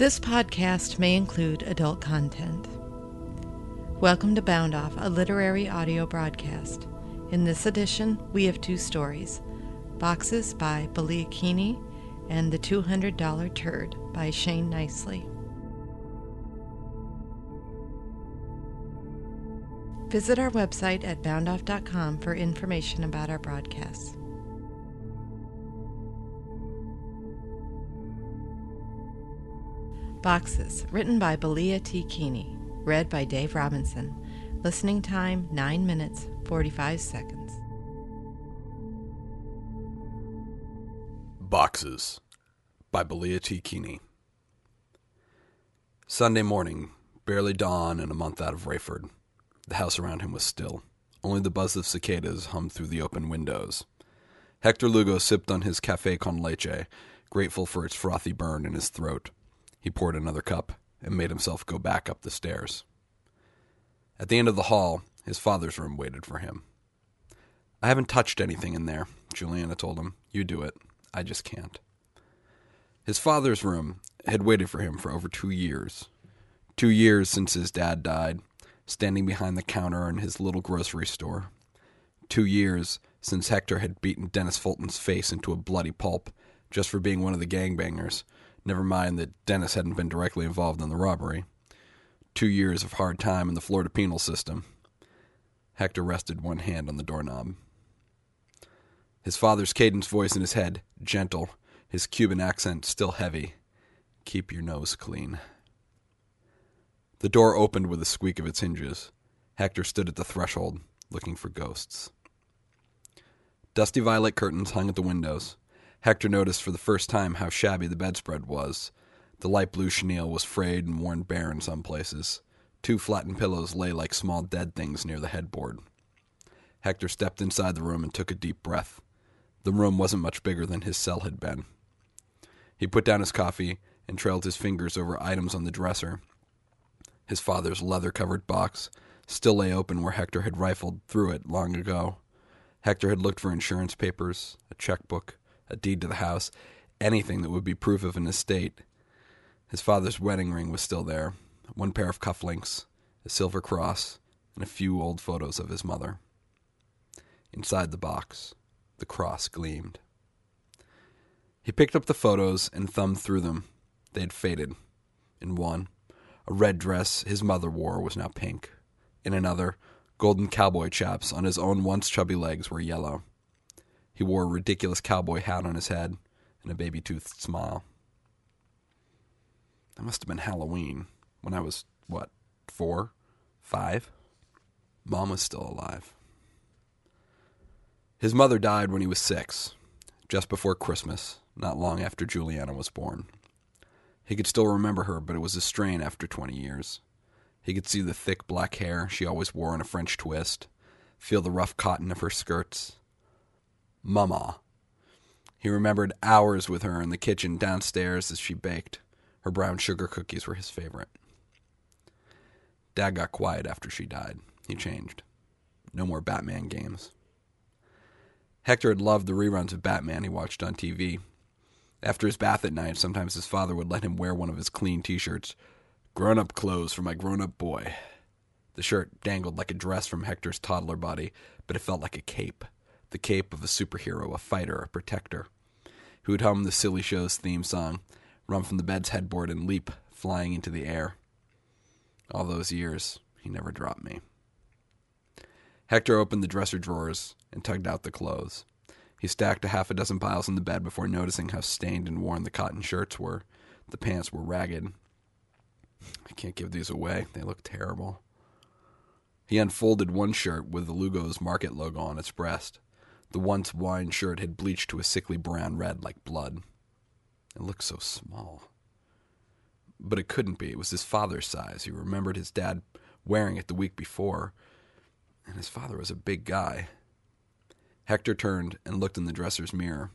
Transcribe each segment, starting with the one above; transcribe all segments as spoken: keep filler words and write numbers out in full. This podcast may include adult content. Welcome to Bound Off, a literary audio broadcast. In this edition, we have two stories, Boxes by Belea Keeney and The two hundred dollar Turd by Shayn Nicely. Visit our website at bound off dot com for information about our broadcasts. Boxes, written by Belea T. Keeney, read by Dave Robinson. Listening time, nine minutes, forty-five seconds. Boxes, by Belea T. Keeney. Sunday morning, barely dawn and a month out of Rayford. The house around him was still. Only the buzz of cicadas hummed through the open windows. Hector Lugo sipped on his café con leche, grateful for its frothy burn in his throat. He poured another cup and made himself go back up the stairs. At the end of the hall, his father's room waited for him. "I haven't touched anything in there," Juliana told him. "You do it. I just can't." His father's room had waited for him for over two years. Two years since his dad died, standing behind the counter in his little grocery store. Two years since Hector had beaten Dennis Fulton's face into a bloody pulp just for being one of the gangbangers. Never mind that Dennis hadn't been directly involved in the robbery. Two years of hard time in the Florida penal system. Hector rested one hand on the doorknob. His father's cadence voice in his head, gentle, his Cuban accent still heavy. "Keep your nose clean." The door opened with a squeak of its hinges. Hector stood at the threshold, looking for ghosts. Dusty violet curtains hung at the windows. Hector noticed for the first time how shabby the bedspread was. The light blue chenille was frayed and worn bare in some places. Two flattened pillows lay like small dead things near the headboard. Hector stepped inside the room and took a deep breath. The room wasn't much bigger than his cell had been. He put down his coffee and trailed his fingers over items on the dresser. His father's leather-covered box still lay open where Hector had rifled through it long ago. Hector had looked for insurance papers, a checkbook, a deed to the house, anything that would be proof of an estate. His father's wedding ring was still there, one pair of cufflinks, a silver cross, and a few old photos of his mother. Inside the box, the cross gleamed. He picked up the photos and thumbed through them. They had faded. In one, a red dress his mother wore was now pink. In another, golden cowboy chaps on his own once chubby legs were yellow. He wore a ridiculous cowboy hat on his head and a baby-toothed smile. That must have been Halloween when I was, what, four, five? Mom was still alive. His mother died when he was six, just before Christmas, not long after Juliana was born. He could still remember her, but it was a strain after twenty years. He could see the thick black hair she always wore in a French twist, feel the rough cotton of her skirts. Mama. He remembered hours with her in the kitchen downstairs as she baked. Her brown sugar cookies were his favorite. Dad got quiet after she died. He changed. No more Batman games. Hector had loved the reruns of Batman he watched on T V. After his bath at night, sometimes his father would let him wear one of his clean t-shirts. "Grown-up clothes for my grown-up boy." The shirt dangled like a dress from Hector's toddler body, but it felt like a cape. The cape of a superhero, a fighter, a protector. He would hum the Silly Show's theme song, run from the bed's headboard and leap, flying into the air. All those years, he never dropped me. Hector opened the dresser drawers and tugged out the clothes. He stacked a half a dozen piles on the bed before noticing how stained and worn the cotton shirts were. The pants were ragged. "I can't give these away. They look terrible." He unfolded one shirt with the Lugo's Market logo on its breast. The once wine shirt had bleached to a sickly brown red like blood. It looked so small. But it couldn't be. It was his father's size. He remembered his dad wearing it the week before. And his father was a big guy. Hector turned and looked in the dresser's mirror.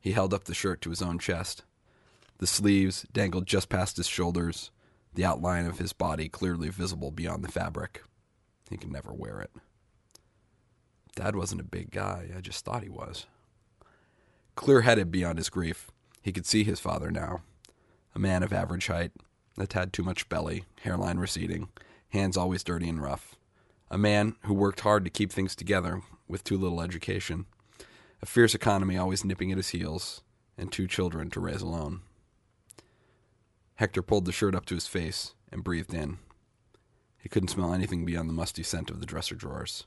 He held up the shirt to his own chest. The sleeves dangled just past his shoulders, the outline of his body clearly visible beyond the fabric. He could never wear it. Dad wasn't a big guy, I just thought he was. Clear-headed beyond his grief, he could see his father now. a man of average height, a tad too much belly, hairline receding, hands always dirty and rough. A man who worked hard to keep things together with too little education, a fierce economy always nipping at his heels, and two children to raise alone. Hector pulled the shirt up to his face and breathed in. He couldn't smell anything beyond the musty scent of the dresser drawers.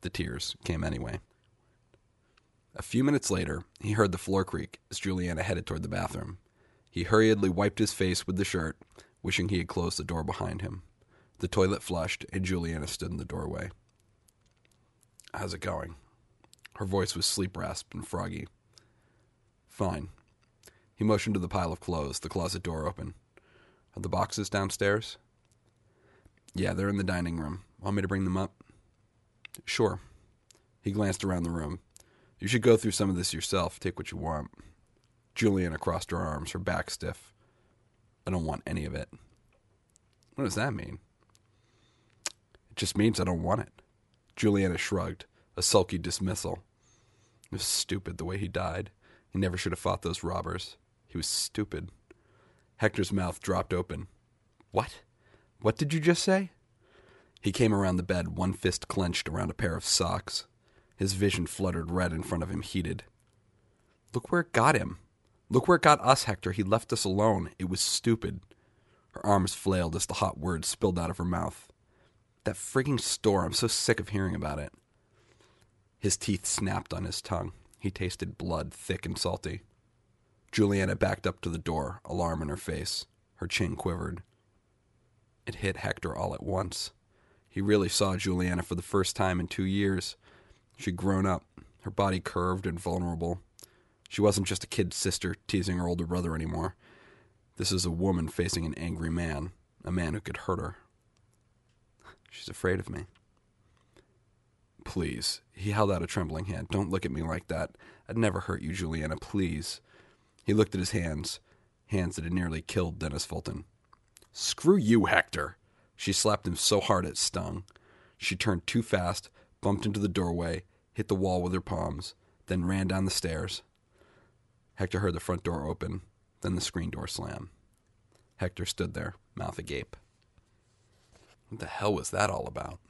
The tears came anyway. A few minutes later, he heard the floor creak as Juliana headed toward the bathroom. He hurriedly wiped his face with the shirt, wishing he had closed the door behind him. The toilet flushed, and Juliana stood in the doorway. "How's it going?" Her voice was sleep-rasped and froggy. "Fine." He motioned to the pile of clothes, the closet door open. "Are the boxes downstairs?" "Yeah, they're in the dining room. Want me to bring them up?" "Sure." He glanced around the room. "You should go through some of this yourself. Take what you want." Juliana crossed her arms, her back stiff. "I don't want any of it." "What does that mean?" "It just means I don't want it." Juliana shrugged, a sulky dismissal. It was stupid the way he died. He never should have fought those robbers. He was stupid. Hector's mouth dropped open. "What? What did you just say?" He came around the bed, one fist clenched around a pair of socks. His vision fluttered red in front of him, heated. "Look where it got him. Look where it got us, Hector. He left us alone. It was stupid." Her arms flailed as the hot words spilled out of her mouth. "That frigging store. I'm so sick of hearing about it." His teeth snapped on his tongue. He tasted blood, thick and salty. Juliana backed up to the door, alarm in her face. Her chin quivered. It hit Hector all at once. He really saw Juliana for the first time in two years. She'd grown up, her body curved and vulnerable. She wasn't just a kid's sister teasing her older brother anymore. This is a woman facing an angry man, a man who could hurt her. "She's afraid of me." "Please." He held out a trembling hand. "Don't look at me like that. I'd never hurt you, Juliana. Please." He looked at his hands, hands that had nearly killed Dennis Fulton. "Screw you, Hector." She slapped him so hard it stung. She turned too fast, bumped into the doorway, hit the wall with her palms, then ran down the stairs. Hector heard the front door open, then the screen door slam. Hector stood there, mouth agape. What the hell was that all about?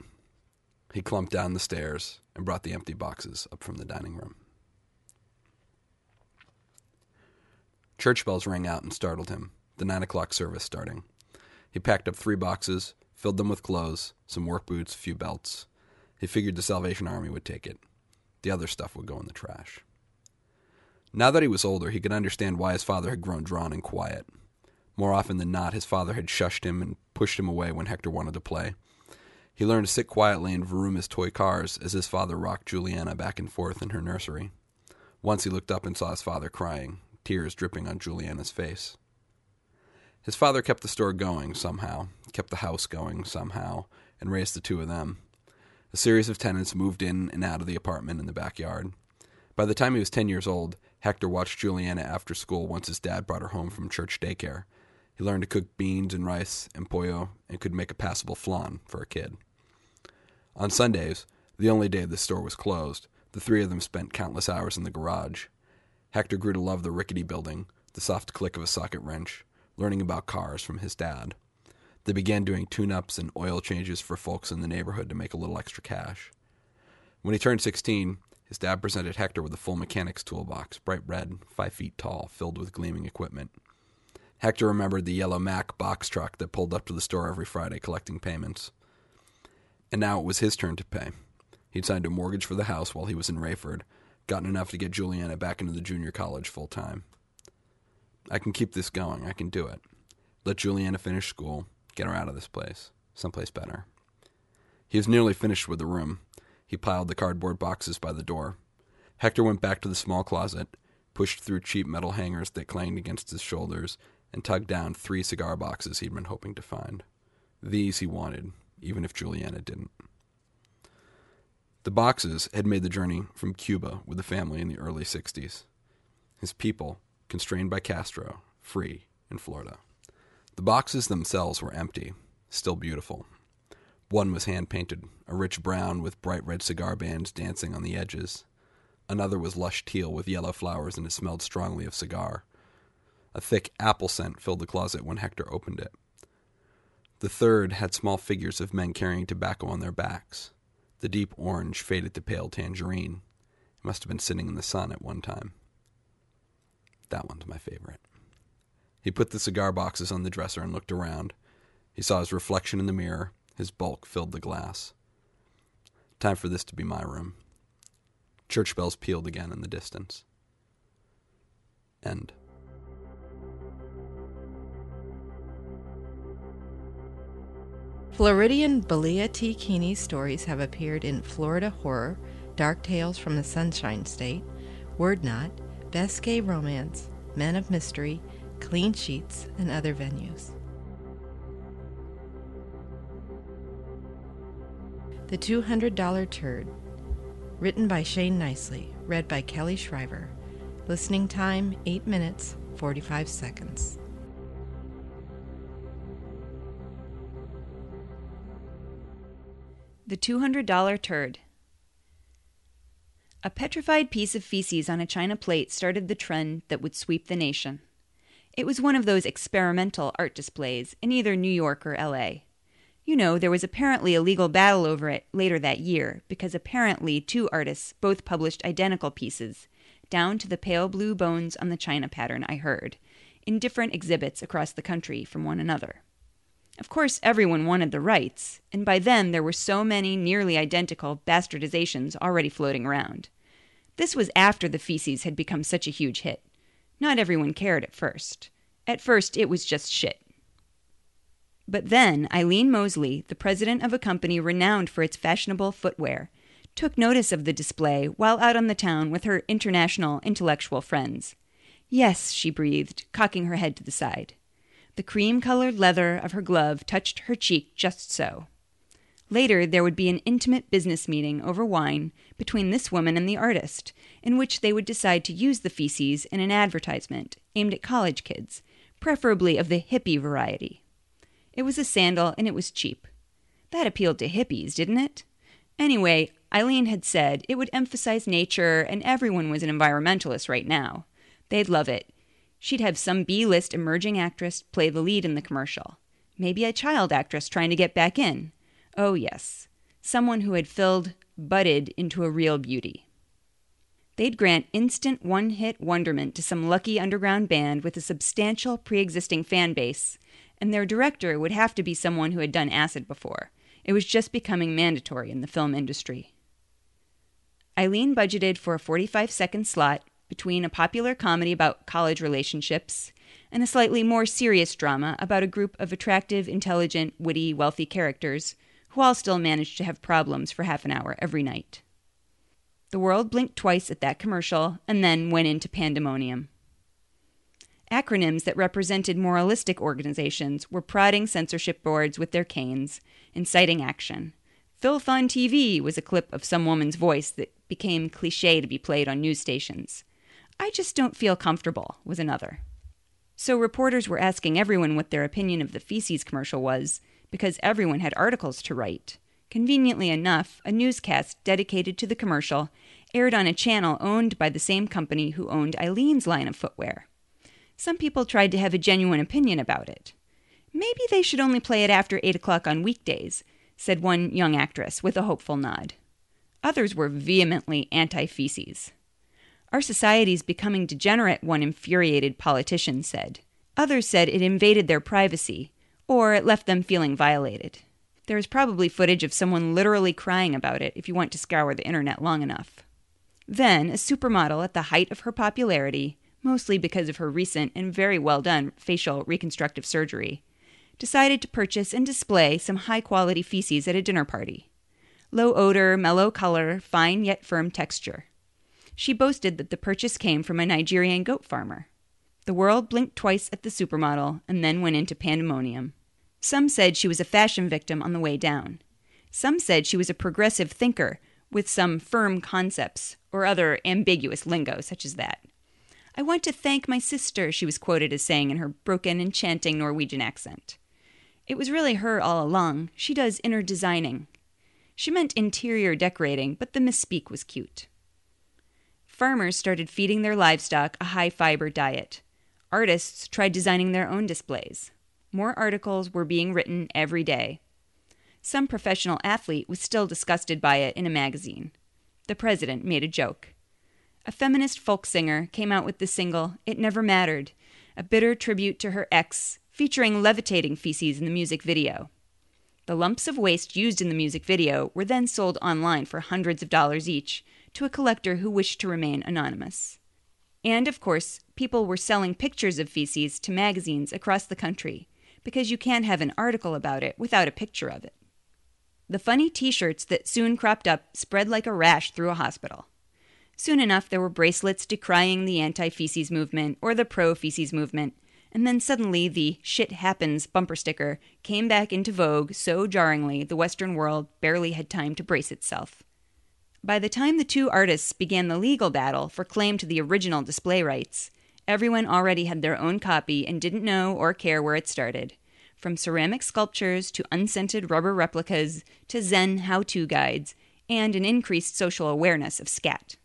He clumped down the stairs and brought the empty boxes up from the dining room. Church bells rang out and startled him, the nine o'clock service starting. He packed up three boxes, filled them with clothes, some work boots, a few belts. He figured the Salvation Army would take it. The other stuff would go in the trash. Now that he was older, he could understand why his father had grown drawn and quiet. More often than not, his father had shushed him and pushed him away when Hector wanted to play. He learned to sit quietly and vroom his toy cars as his father rocked Juliana back and forth in her nursery. Once he looked up and saw his father crying, tears dripping on Juliana's face. His father kept the store going somehow, kept the house going somehow, and raised the two of them. A series of tenants moved in and out of the apartment in the backyard. By the time he was ten years old, Hector watched Juliana after school once his dad brought her home from church daycare. He learned to cook beans and rice and pollo and could make a passable flan for a kid. On Sundays, the only day the store was closed, the three of them spent countless hours in the garage. Hector grew to love the rickety building, the soft click of a socket wrench, learning about cars from his dad. They began doing tune-ups and oil changes for folks in the neighborhood to make a little extra cash. When he turned sixteen, his dad presented Hector with a full mechanics toolbox, bright red, five feet tall, filled with gleaming equipment. Hector remembered the yellow Mack box truck that pulled up to the store every Friday collecting payments. And now it was his turn to pay. He'd signed a mortgage for the house while he was in Rayford, gotten enough to get Juliana back into the junior college full-time. "I can keep this going. I can do it. Let Juliana finish school. Get her out of this place. Someplace better." He was nearly finished with the room. He piled the cardboard boxes by the door. Hector went back to the small closet, pushed through cheap metal hangers that clanged against his shoulders, and tugged down three cigar boxes he'd been hoping to find. These he wanted, even if Juliana didn't. The boxes had made the journey from Cuba with the family in the early sixties. His people, constrained by Castro, free in Florida. The boxes themselves were empty, still beautiful. One was hand-painted, a rich brown with bright red cigar bands dancing on the edges. Another was lush teal with yellow flowers and it smelled strongly of cigar. A thick apple scent filled the closet when Hector opened it. The third had small figures of men carrying tobacco on their backs. The deep orange faded to pale tangerine. It must have been sitting in the sun at one time. That one's my favorite. He put the cigar boxes on the dresser and looked around. He saw his reflection in the mirror. His bulk filled the glass. Time for this to be my room. Church bells pealed again in the distance. End. Floridian Belea T. Keeney stories have appeared in Florida Horror, Dark Tales from the Sunshine State, Word Knot, Best Gay Romance, Men of Mystery, Clean Sheets, and other venues. The two hundred dollars Turd, written by Shayn Nicely, read by Kelly Shriver. Listening time, eight minutes, forty-five seconds. The two hundred dollars Turd. A petrified piece of feces on a china plate started the trend that would sweep the nation. It was one of those experimental art displays in either New York or L A You know, there was apparently a legal battle over it later that year, because apparently two artists both published identical pieces, down to the pale blue bones on the china pattern, I heard, in different exhibits across the country from one another. Of course, everyone wanted the rights, and by then there were so many nearly identical bastardizations already floating around. This was after the feces had become such a huge hit. Not everyone cared at first. At first, it was just shit. But then Eileen Mosley, the president of a company renowned for its fashionable footwear, took notice of the display while out on the town with her international intellectual friends. "Yes," she breathed, cocking her head to the side. The cream-colored leather of her glove touched her cheek just so. Later, there would be an intimate business meeting over wine between this woman and the artist, in which they would decide to use the feces in an advertisement aimed at college kids, preferably of the hippie variety. It was a sandal, and it was cheap. That appealed to hippies, didn't it? Anyway, Eileen had said it would emphasize nature, and everyone was an environmentalist right now. They'd love it. She'd have some B-list emerging actress play the lead in the commercial. Maybe a child actress trying to get back in. Oh, yes. Someone who had filled, budded into a real beauty. They'd grant instant one-hit wonderment to some lucky underground band with a substantial pre-existing fan base, and their director would have to be someone who had done acid before. It was just becoming mandatory in the film industry. Eileen budgeted for a forty-five second slot between a popular comedy about college relationships and a slightly more serious drama about a group of attractive, intelligent, witty, wealthy characters who all still managed to have problems for half an hour every night. The world blinked twice at that commercial and then went into pandemonium. Acronyms that represented moralistic organizations were prodding censorship boards with their canes, inciting action. Filth on T V was a clip of some woman's voice that became cliché to be played on news stations. "I just don't feel comfortable," was another. So reporters were asking everyone what their opinion of the feces commercial was, because everyone had articles to write. Conveniently enough, a newscast dedicated to the commercial aired on a channel owned by the same company who owned Eileen's line of footwear. Some people tried to have a genuine opinion about it. "Maybe they should only play it after eight o'clock on weekdays," said one young actress with a hopeful nod. Others were vehemently anti-feces. "Our society's becoming degenerate," one infuriated politician said. Others said it invaded their privacy, or it left them feeling violated. There is probably footage of someone literally crying about it if you want to scour the internet long enough. Then, a supermodel at the height of her popularity, mostly because of her recent and very well-done facial reconstructive surgery, decided to purchase and display some high-quality feces at a dinner party. Low odor, mellow color, fine yet firm texture. She boasted that the purchase came from a Nigerian goat farmer. The world blinked twice at the supermodel and then went into pandemonium. Some said she was a fashion victim on the way down. Some said she was a progressive thinker with some firm concepts or other ambiguous lingo such as that. "I want to thank my sister," she was quoted as saying in her broken, enchanting Norwegian accent. It was really her all along. She does inner designing. She meant interior decorating, but the misspeak was cute. Farmers started feeding their livestock a high-fiber diet. Artists tried designing their own displays. More articles were being written every day. Some professional athlete was still disgusted by it in a magazine. The president made a joke. A feminist folk singer came out with the single, It Never Mattered, a bitter tribute to her ex, featuring levitating feces in the music video. The lumps of waste used in the music video were then sold online for hundreds of dollars each to a collector who wished to remain anonymous. And, of course, people were selling pictures of feces to magazines across the country, because you can't have an article about it without a picture of it. The funny t-shirts that soon cropped up spread like a rash through a hospital. Soon enough, there were bracelets decrying the anti-feces movement or the pro-feces movement, and then suddenly the "Shit Happens" bumper sticker came back into vogue so jarringly the Western world barely had time to brace itself. By the time the two artists began the legal battle for claim to the original display rights, everyone already had their own copy and didn't know or care where it started, from ceramic sculptures to unscented rubber replicas to Zen how-to guides and an increased social awareness of scat.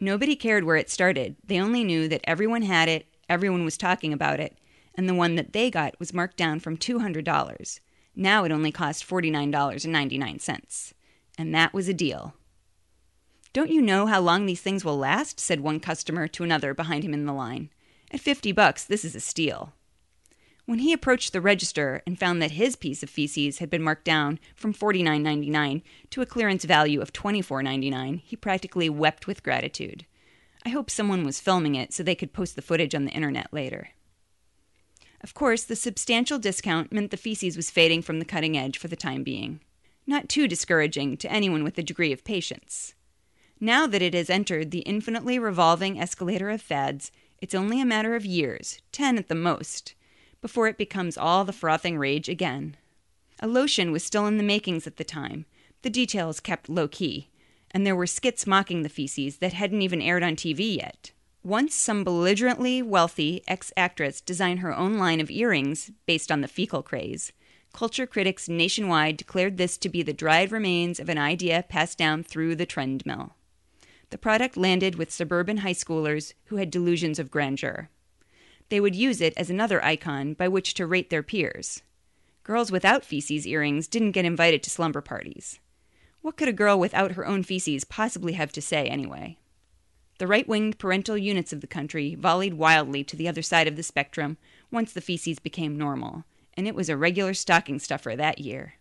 Nobody cared where it started. They only knew that everyone had it, everyone was talking about it, and the one that they got was marked down from two hundred dollars. Now it only cost forty-nine dollars and ninety-nine cents. And that was a deal. "Don't you know how long these things will last?" said one customer to another behind him in the line. "At fifty bucks, this is a steal." When he approached the register and found that his piece of feces had been marked down from forty-nine ninety-nine to a clearance value of twenty-four ninety-nine, he practically wept with gratitude. I hope someone was filming it so they could post the footage on the internet later. Of course, the substantial discount meant the feces was fading from the cutting edge for the time being. Not too discouraging to anyone with a degree of patience. Now that it has entered the infinitely revolving escalator of fads, it's only a matter of years, ten at the most, before it becomes all the frothing rage again. A lotion was still in the makings at the time, the details kept low-key, and there were skits mocking the feces that hadn't even aired on T V yet. Once some belligerently wealthy ex-actress designed her own line of earrings based on the fecal craze, culture critics nationwide declared this to be the dried remains of an idea passed down through the trend mill. The product landed with suburban high schoolers who had delusions of grandeur. They would use it as another icon by which to rate their peers. Girls without feces earrings didn't get invited to slumber parties. What could a girl without her own feces possibly have to say anyway? The right-winged parental units of the country volleyed wildly to the other side of the spectrum once the feces became normal, and it was a regular stocking stuffer that year.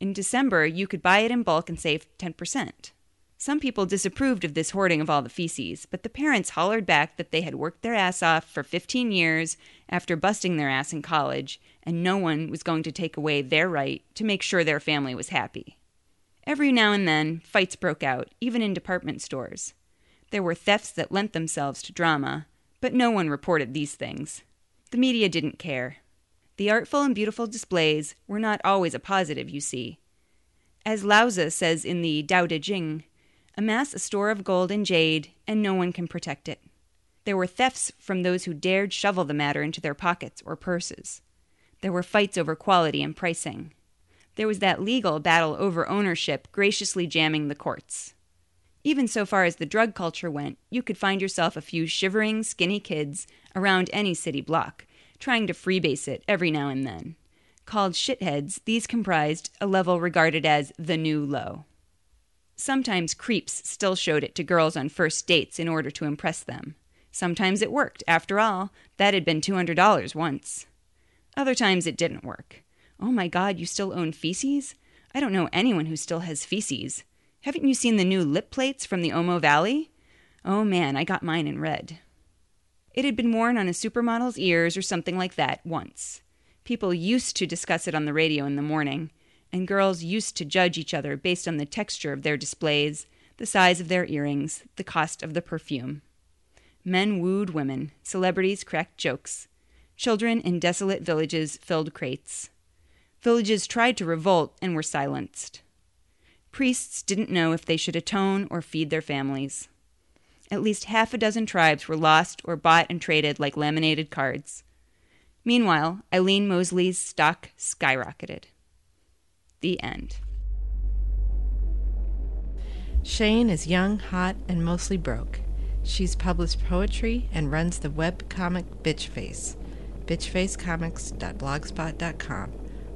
In December, you could buy it in bulk and save ten percent. Some people disapproved of this hoarding of all the feces, but the parents hollered back that they had worked their ass off for fifteen years after busting their ass in college, and no one was going to take away their right to make sure their family was happy. Every now and then, fights broke out, even in department stores. There were thefts that lent themselves to drama, but no one reported these things. The media didn't care. The artful and beautiful displays were not always a positive, you see. As Laozi says in the Tao Te Ching, "Amass a store of gold and jade, and no one can protect it." There were thefts from those who dared shovel the matter into their pockets or purses. There were fights over quality and pricing. There was that legal battle over ownership graciously jamming the courts. Even so far as the drug culture went, you could find yourself a few shivering, skinny kids around any city block, trying to freebase it every now and then. Called shitheads, these comprised a level regarded as the new low. Sometimes creeps still showed it to girls on first dates in order to impress them. Sometimes it worked. After all, that had been two hundred dollars once. Other times it didn't work. "Oh my God, you still own feces? I don't know anyone who still has feces. Haven't you seen the new lip plates from the Omo Valley? Oh man, I got mine in red." It had been worn on a supermodel's ears or something like that once. People used to discuss it on the radio in the morning, and girls used to judge each other based on the texture of their displays, the size of their earrings, the cost of the perfume. Men wooed women, celebrities cracked jokes. Children in desolate villages filled crates. Villages tried to revolt and were silenced. Priests didn't know if they should atone or feed their families. At least half a dozen tribes were lost or bought and traded like laminated cards. Meanwhile, Eileen Mosley's stock skyrocketed. The end. Shayn is young, hot, and mostly broke. She's published poetry and runs the webcomic Bitchface, bitchfacecomics dot blogspot dot com,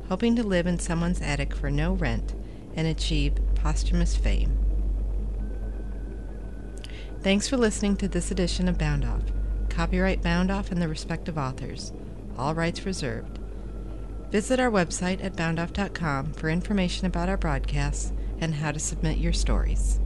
hoping to live in someone's attic for no rent and achieve posthumous fame. Thanks for listening to this edition of Bound Off. Copyright Bound Off and the respective authors. All rights reserved. Visit our website at bound off dot com for information about our broadcasts and how to submit your stories.